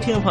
听众朋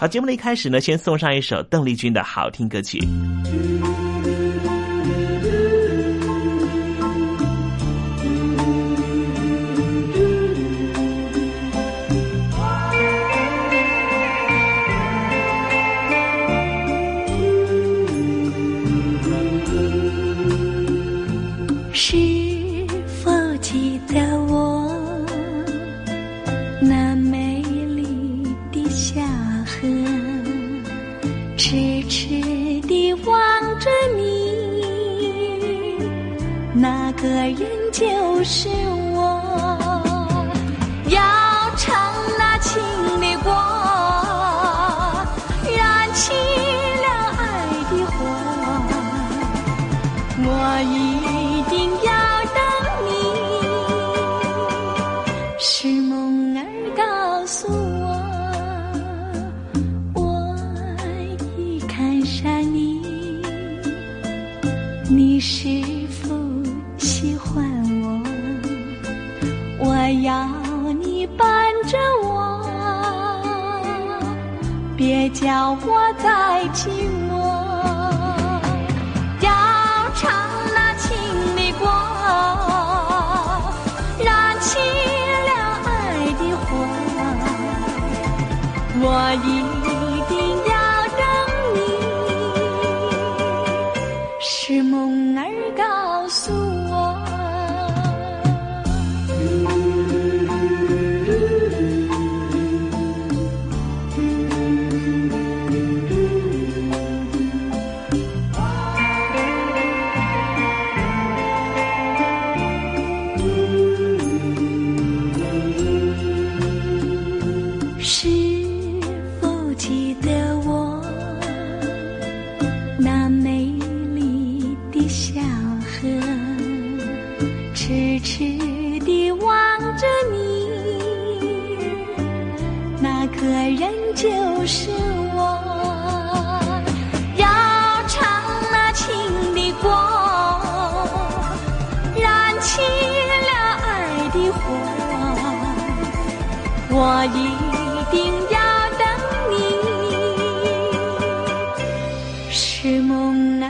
好，节目的一开始呢，先送上一首邓丽君的好听歌曲。要成那情的果，别叫我再寂寞。要唱那情的光，燃起了爱的火，我一定要让你是梦儿告诉我。我一定要等你，是梦儿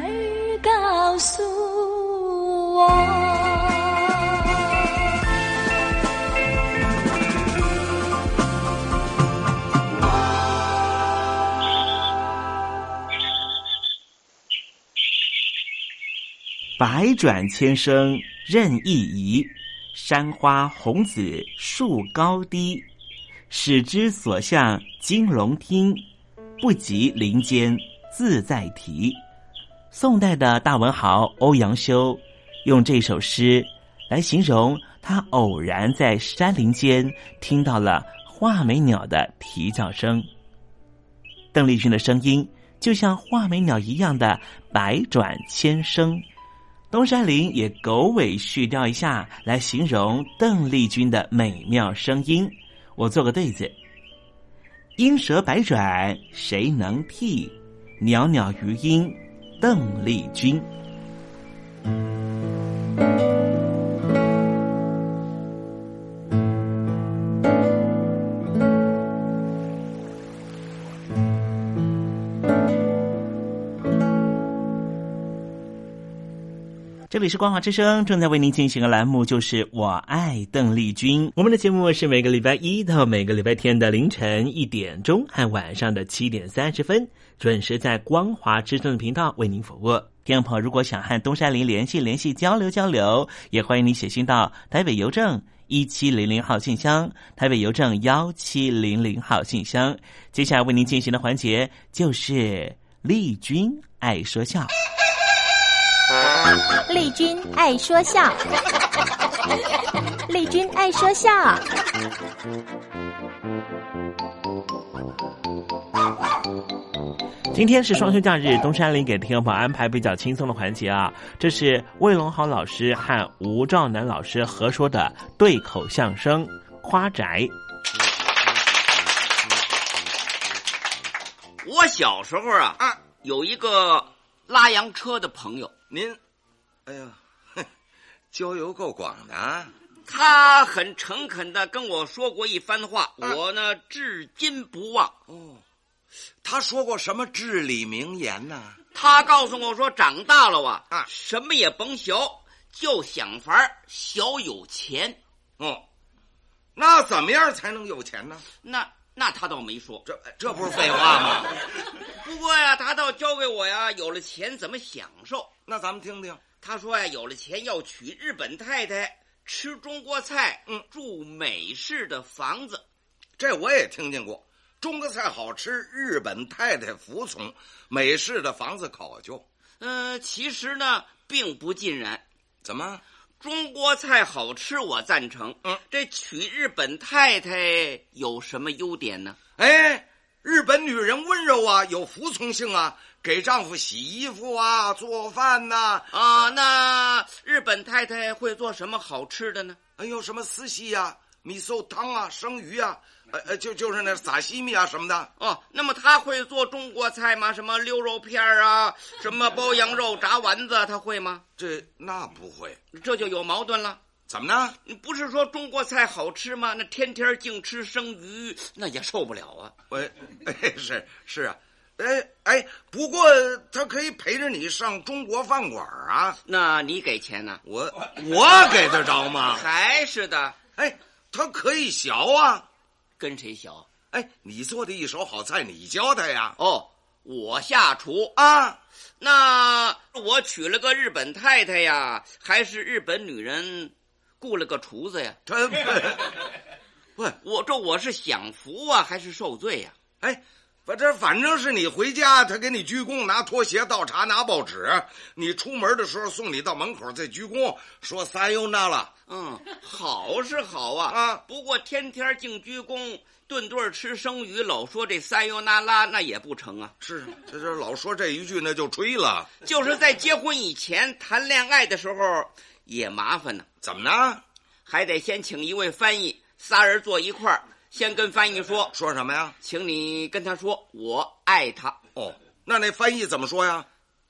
告诉我。百转千声任意移，山花红紫树高低。始之所向金龙听，不及林间自在啼。宋代的大文豪欧阳修用这首诗来形容他偶然在山林间听到了画眉鸟的啼叫声。邓丽君的声音就像画眉鸟一样的百转千声，东山林也狗尾续貂一下来形容邓丽君的美妙声音。我做个对子，鹰蛇百转谁能替，袅袅余音邓丽君。这里是光华之声，正在为您进行的栏目就是我爱邓丽君。我们的节目是每个礼拜一到每个礼拜天的凌晨1点钟和晚上的7点30分准时在光华之声的频道为您服务。听众朋友如果想和东山林联系交流，也欢迎您写信到台北邮政1700号信箱，台北邮政1700号信箱。接下来为您进行的环节就是丽君爱说笑。丽君爱说笑，丽君爱说笑。今天是双休假日，东山林给听众朋友安排比较轻松的环节啊。这是魏龙豪老师和吴兆南老师合说的对口相声《夸宅》。我小时候啊，有一个拉洋车的朋友。您哎呀，交游够广的啊。他很诚恳的跟我说过一番话，我呢至今不忘。哦，他说过什么至理名言呢？他告诉我说，长大了什么也甭学，就想法学有钱。哦，那怎么样才能有钱呢？那他倒没说，这不是废话吗？不过他倒教给我有了钱怎么享受。那咱们听听。他说有了钱要娶日本太太，吃中国菜，住美式的房子。这我也听见过，中国菜好吃，日本太太服从，美式的房子考究。其实呢并不尽然。怎么？中国菜好吃我赞成，这娶日本太太有什么优点呢？日本女人温柔有服从性给丈夫洗衣服做饭那日本太太会做什么好吃的呢？有什么丝戏米寿汤生鱼就是那撒西米什么的。那么她会做中国菜吗？什么溜肉片什么包羊肉炸丸子，她会吗？那不会。这就有矛盾了。怎么呢？你不是说中国菜好吃吗？那天天净吃生鱼，那也受不了啊。喂，是啊，不过他可以陪着你上中国饭馆啊。那你给钱呢？我给得着吗？还是的。他可以学啊。跟谁学？你做的一手好菜，你教他呀。哦，我下厨啊。那我娶了个日本太太呀，还是日本女人雇了个厨子呀？我是享福啊，还是受罪呀？反正是你回家，他给你鞠躬，拿拖鞋倒茶，拿报纸。你出门的时候送你到门口再鞠躬，说撒由那拉。嗯，好是好啊，不过天天净鞠躬，顿顿吃生鱼，老说这撒由那拉那也不成啊。是，这老说这一句那就吹了。就是在结婚以前谈恋爱的时候也麻烦呢。怎么呢？还得先请一位翻译，仨人坐一块儿。先跟翻译说什么呀？请你跟他说我爱他。哦，那翻译怎么说呀？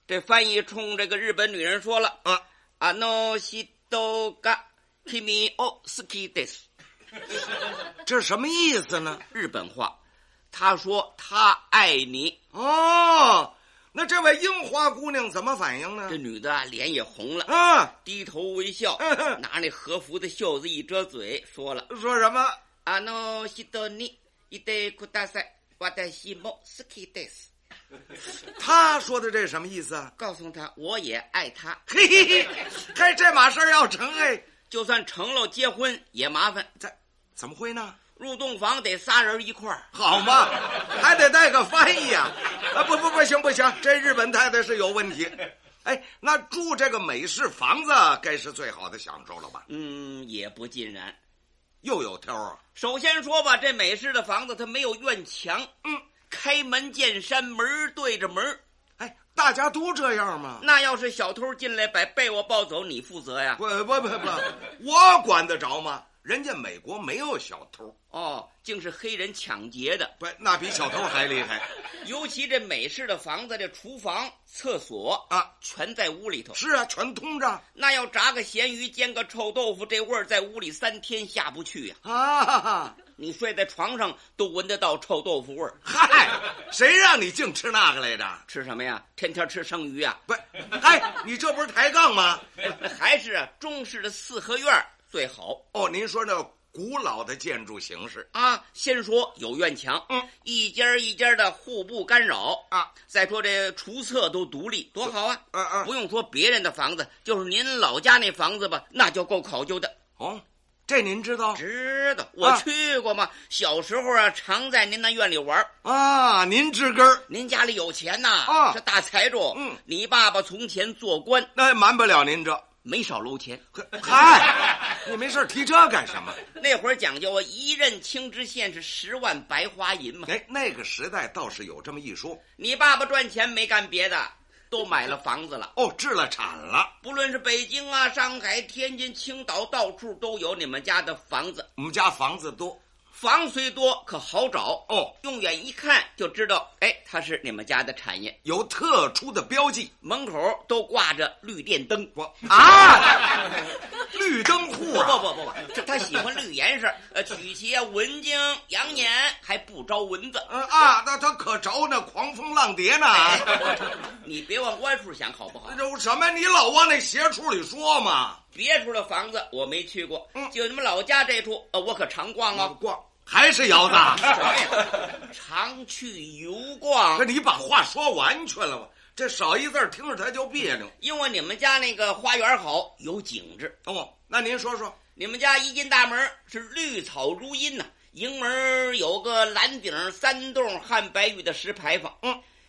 这翻译冲这个日本女人说了啊，あの人が君を好きです。这什么意思呢？日本话，他说他爱你。哦，那这位樱花姑娘怎么反应呢？这女的脸也红了啊，低头微笑，拿那和服的袖子一遮嘴，说什么？あの人にいてください。私も好きです。他说的这什么意思啊？告诉他我也爱他。嘿嘿嘿，这码事要成，就算成了结婚也麻烦。这怎么会呢？入洞房得仨人一块儿，好嘛，还得带个翻译啊！不行，这日本太太是有问题。那住这个美式房子该是最好的享受了吧？嗯，也不尽然。又有挑啊！首先说吧，这美式的房子它没有院墙，开门见山，门对着门。大家都这样吗？那要是小偷进来把被窝抱走，你负责呀？不，我管得着吗？人家美国没有小偷。哦，竟是黑人抢劫的，不，那比小偷还厉害。尤其这美式的房子，这厨房、厕所啊，全在屋里头。是啊，全通着。那要炸个咸鱼，煎个臭豆腐，这味儿在屋里3天下不去呀。你睡在床上都闻得到臭豆腐味儿。谁让你净吃那个来着？吃什么呀？天天吃生鱼啊？不，你这不是抬杠吗？还是中式的四合院最好。哦，您说那古老的建筑形式啊，先说有院墙，一家一家的互不干扰啊。再说这厨厕都独立，多好啊！不用说别人的房子，就是您老家那房子吧，那就够考究的。哦，这您知道？知道，我去过嘛。小时候常在您那院里玩啊。您知根儿，您家里有钱呐啊，是大财主。你爸爸从前做官，那瞒不了您这。没少搂钱。你没事提这干什么？那会儿讲究一任清知县是10万白花银嘛。那个时代倒是有这么一说。你爸爸赚钱没干别的，都买了房子了。哦，置了产了。不论是北京啊、上海、天津、青岛，到处都有你们家的房子。我们家房子多，房虽多可好找。哦，用眼一看就知道，它是你们家的产业，有特殊的标记，门口都挂着绿电灯。绿灯户啊？不，这他喜欢绿颜色，曲奇啊、文经、养眼，还不招蚊子。那他可着那狂风浪蝶呢。你别往歪处想好不好？有什么？你老往那斜处里说嘛。别处的房子我没去过，就你们老家这处，我可常逛啊。逛还是窑子？常去游逛。你把话说完全了吧？这少一字听着他就别扭。因为你们家那个花园好，有景致。哦，那您说说，你们家一进大门是绿草如茵呐，迎门有个蓝顶3栋汉白玉的石牌坊，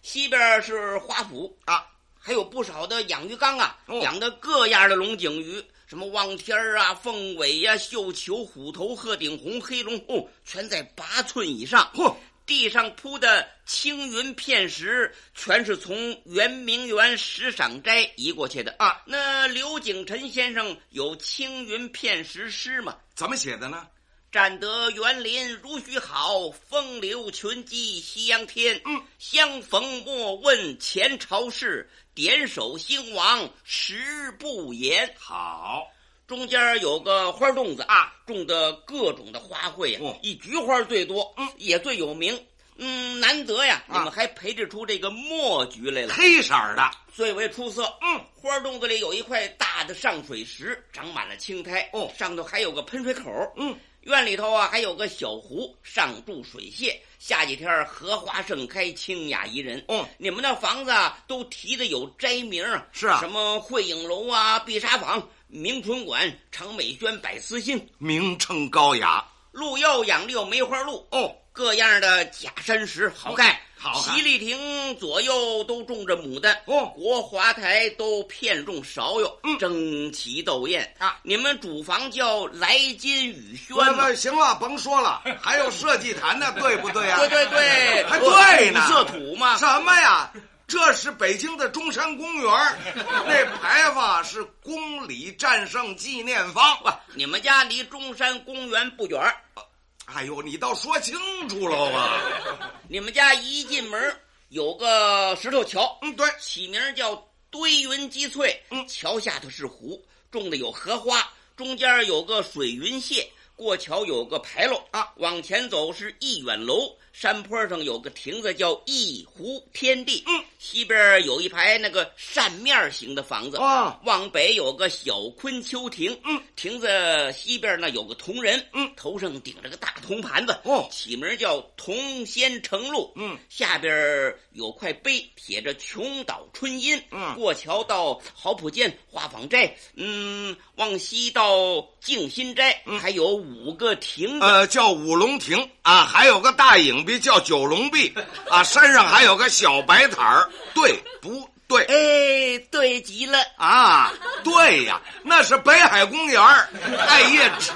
西边是花圃啊，还有不少的养鱼缸啊，养的各样的龙井鱼，什么望天啊、凤尾呀、绣球、虎头、鹤顶红、黑龙，全在8寸以上。地上铺的青云片石，全是从圆明园石赏斋移过去的啊。那刘景臣先生有青云片石诗嘛？怎么写的呢？占得园林如许好，风流群鸡夕阳天。相逢莫问前朝事，点首兴亡实不言。好。中间有个花洞子啊，种的各种的花卉，以菊花最多，也最有名。嗯，难得呀，你们还培植出这个墨菊来了，黑色的最为出色。嗯，花洞子里有一块大的上水石，长满了青苔。哦，上头还有个喷水口。嗯，院里头啊还有个小湖，上住水蟹，下几天荷花盛开，清雅宜人。嗯，你们那房子都提的有斋名。是啊，什么慧影楼啊、碧纱坊、明春馆、长美轩、百思信，名称高雅。路遥养六梅花鹿。哦，各样的假山石好看，好看。席丽亭左右都种着牡丹，哦，国华台都片种芍药，嗯，争奇斗艳啊！你们主房叫来金雨轩。行了，甭说了，还有社稷坛呢，对不对啊？对对对，还对呢，社土嘛？什么呀？这是北京的中山公园，那牌坊是公理战胜纪念坊。你们家离中山公园不远。哎呦，你倒说清楚了吧！你们家一进门有个石头桥，嗯，对，起名叫堆云积翠。嗯，桥下头是湖，种的有荷花，中间有个水云榭。过桥有个牌楼啊，往前走是逸远楼，山坡上有个亭子叫逸湖天地。嗯，西边有一排那个扇面形的房子啊，往北有个小昆秋亭。嗯，亭子西边呢有个铜人，嗯，头上顶着个大铜盘子，哦，起名叫铜仙成路。嗯，下边有块碑写着琼岛春阴。嗯，过桥到郝普间花坊寨，嗯，往西到静心斋。嗯，还有五个亭，叫五龙亭啊，还有个大影壁叫九龙壁啊，山上还有个小白塔儿，对不对？哎，对极了啊！对呀，那是北海公园艾叶池，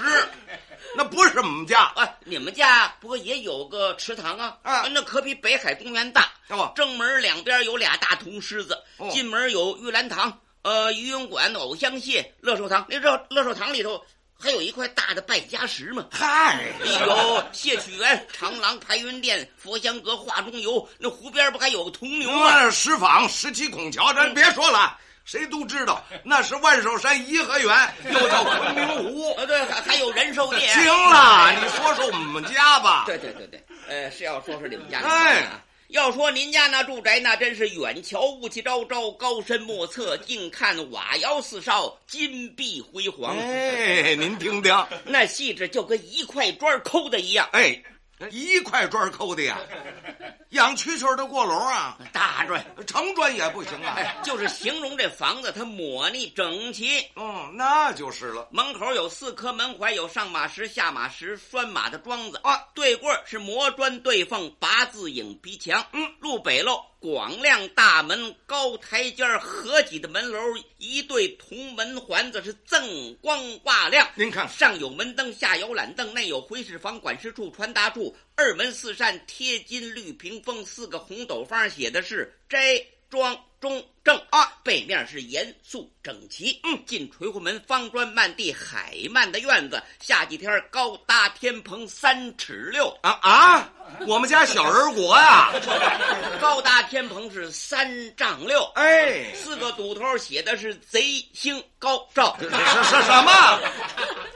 那不是我们家啊。你们家不过也有个池塘啊？啊，那可比北海公园大。哦，正门两边有俩大铜狮子，哦，进门有玉兰堂、游泳馆、藕香榭、乐寿堂。那乐寿堂里头还有一块大的败家石嘛，嗨，有谢曲园、长廊、排云殿、佛香阁、画中游。那湖边不还有个铜牛吗？石舫、石矶、孔桥，咱别说了，谁都知道那是万寿山颐和园，又叫昆明湖。对，还有仁寿殿。行了，你说说我们家吧。对对对对，是要说说你们家。哎，要说您家那住宅，那真是远瞧雾气昭昭，高深莫测；近看瓦窑四少，金碧辉煌。哎，您听听，那细致就跟一块砖抠的一样。哎，一块砖抠的呀，养蛐蛐的过楼啊，大砖、长砖也不行啊。哎，就是形容这房子它抹腻整齐。嗯，那就是了。门口有四颗门槐，有上马石、下马石、拴马的桩子啊。对过是磨砖对缝八字影鼻墙。嗯，路北喽，广亮大门、高台阶、合挤的门楼，一对铜门环子是锃光瓦亮。您看，上有门灯，下有懒凳，内有回事房、管事处、传达处。二门四扇贴金绿屏风，四个红斗方写的是斋、庄、中、正啊。背面是严肃整齐。嗯，进垂户门方砖漫地，海漫的院子，下几天高搭天棚3尺6啊！我们家小人国呀，高搭天棚是3丈6。哎，四个堵头写的是贼星高照。是什么？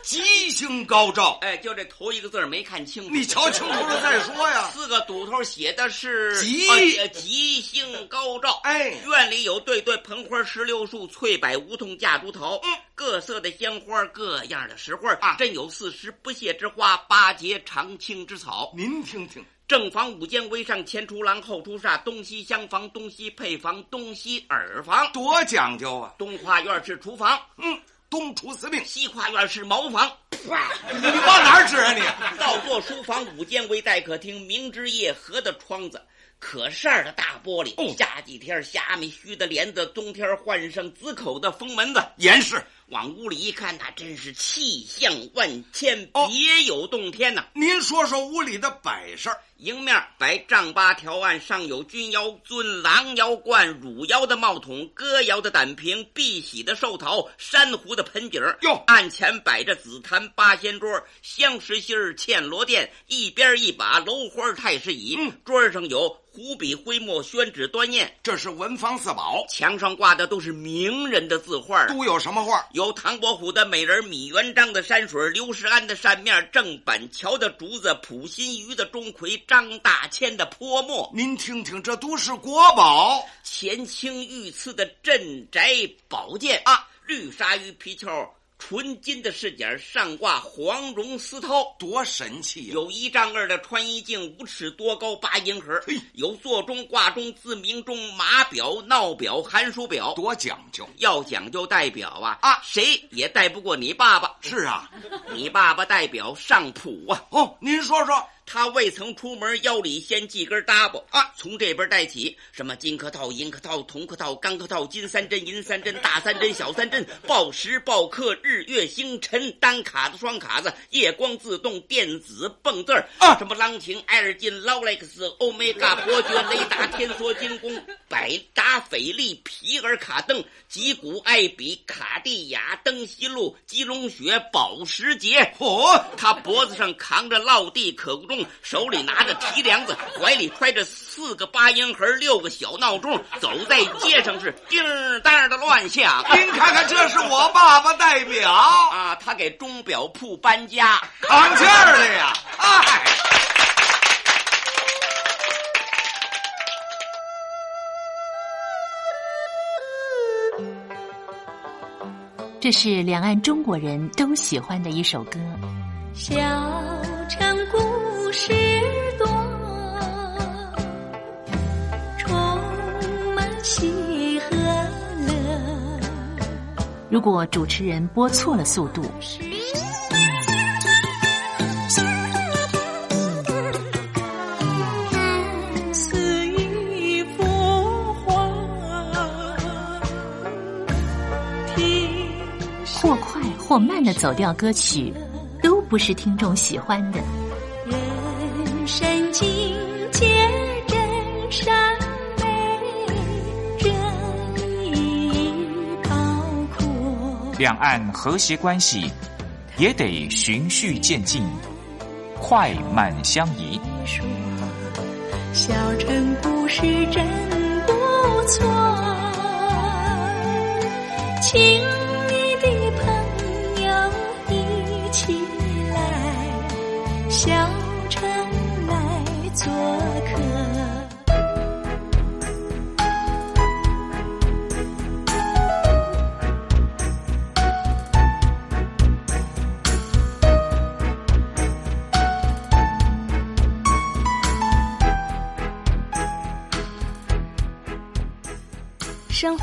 吉星高照。哎，就这头一个字没看清楚，你瞧清楚了再说呀。四个堵头写的是吉星高照。哎，院里有对对盆花、石榴树、翠柏、梧桐、夹竹桃，嗯，各色的鲜花，各样的石花啊，真有40不谢之花，8节常青之草。您听听。正房五间为上，前厨廊，后厨煞，东西厢房，东西配房，东西耳房，多讲究啊。东跨院是厨房，嗯，东厨司命，西跨院是茅房。你往哪儿指啊你？倒座书房五间为待客厅，明知夜合的窗子，可扇的大玻璃。哦，下几天虾米须的帘子，冬天换上紫口的封门子，严实。往屋里一看，那真是气象万千，哦，别有洞天呐。您说说屋里的摆设。迎面摆丈8条案，上有钧窑尊、狼窑罐、汝窑的帽筒、哥窑的胆瓶、碧玺的寿桃、珊瑚的盆景儿。案前摆着紫檀八仙桌、香石心儿、嵌罗垫，一边一把楼花太师椅。嗯，桌上有湖笔、徽墨、宣纸、端砚，这是文房四宝。墙上挂的都是名人的字画。都有什么画？由唐伯虎的美人、米元璋的山水、刘世安的扇面、郑板桥的竹子、普心瑜的钟馗、张大千的泼墨。您听听，这都是国宝。乾清御赐的镇宅宝剑啊，绿鲨鱼皮鞘。纯金的饰件上挂黄绒丝绦，多神气啊！有一丈二的穿衣镜，5尺多高，8银盒。有座钟、挂钟、自鸣钟、马表、闹表、寒暑表，多讲究。要讲究戴表啊，谁也戴不过你爸爸。是啊，你爸爸戴表上谱啊。哦，您说说。他未曾出门，腰里先系根搭布啊，从这边带起，什么金克套、银克套、铜克套、钢克套、金三针、银三针、大三针、小三针、报时、报刻、日月星辰、单卡子、双卡子、夜光自动、电子蹦字啊，什么郎情、埃尔金、劳莱克斯、欧米伽、伯爵、雷达、天梭、金弓、百达翡丽、皮尔卡登、吉古、埃比、卡地亚、登西路、基隆雪、保时捷。他脖子上扛着落地可咕钟，手里拿着提梁子，怀里揣着4个8音盒、6个小闹钟，走在街上是叮当的乱响。您看看，这是我爸爸代表啊，他给钟表铺搬家，扛劲儿的呀！哎，这是两岸中国人都喜欢的一首歌，小城故。故事多，充满喜和乐。如果主持人播错了速度，看似一幅画，或快或慢的走调歌曲，都不是听众喜欢的。神境界真善美，这一包括两岸和谐关系，也得循序渐进，快慢相宜。小城故事真不错，请你的朋友一起来，小城。做客。生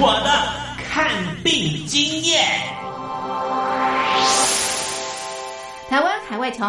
我的看病经验，台湾海外侨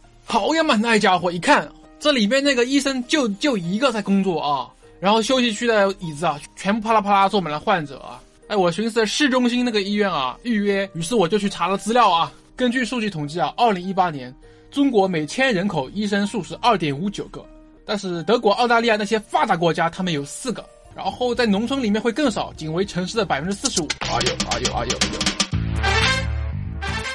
好呀嘛，那家伙一看，这里面那个医生就一个在工作啊，然后休息区的椅子啊，全部啪啦啪啦坐满了患者啊。哎，我寻思市中心那个医院啊预约，于是我就去查了资料啊。根据数据统计啊，2018年。中国每千人口医生数是 2.59 个，但是德国、澳大利亚那些发达国家他们有4个，然后在农村里面会更少，仅为城市的 45%。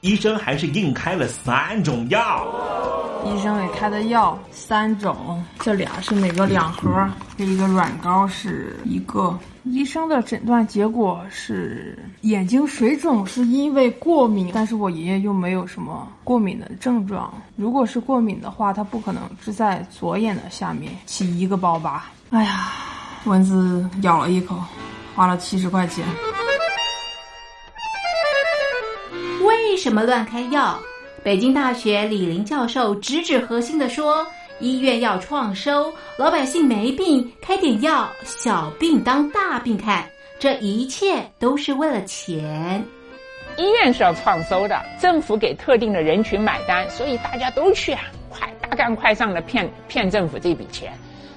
医生还是硬开了3种药。医生给开的药3种，这俩是每个2盒，这一个软膏是1个。医生的诊断结果是眼睛水肿是因为过敏，但是我爷爷又没有什么过敏的症状，如果是过敏的话，他不可能只在左眼的下面起一个包疤。哎呀，蚊子咬了一口，花了70块钱。为什么乱开药？北京大学李林教授直指核心的说，医院要创收，老百姓没病开点药，小病当大病看，这一切都是为了钱。医院是要创收的，政府给特定的人群买单，所以大家都去啊，快大干快上的骗政府这笔钱。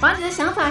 把你的想法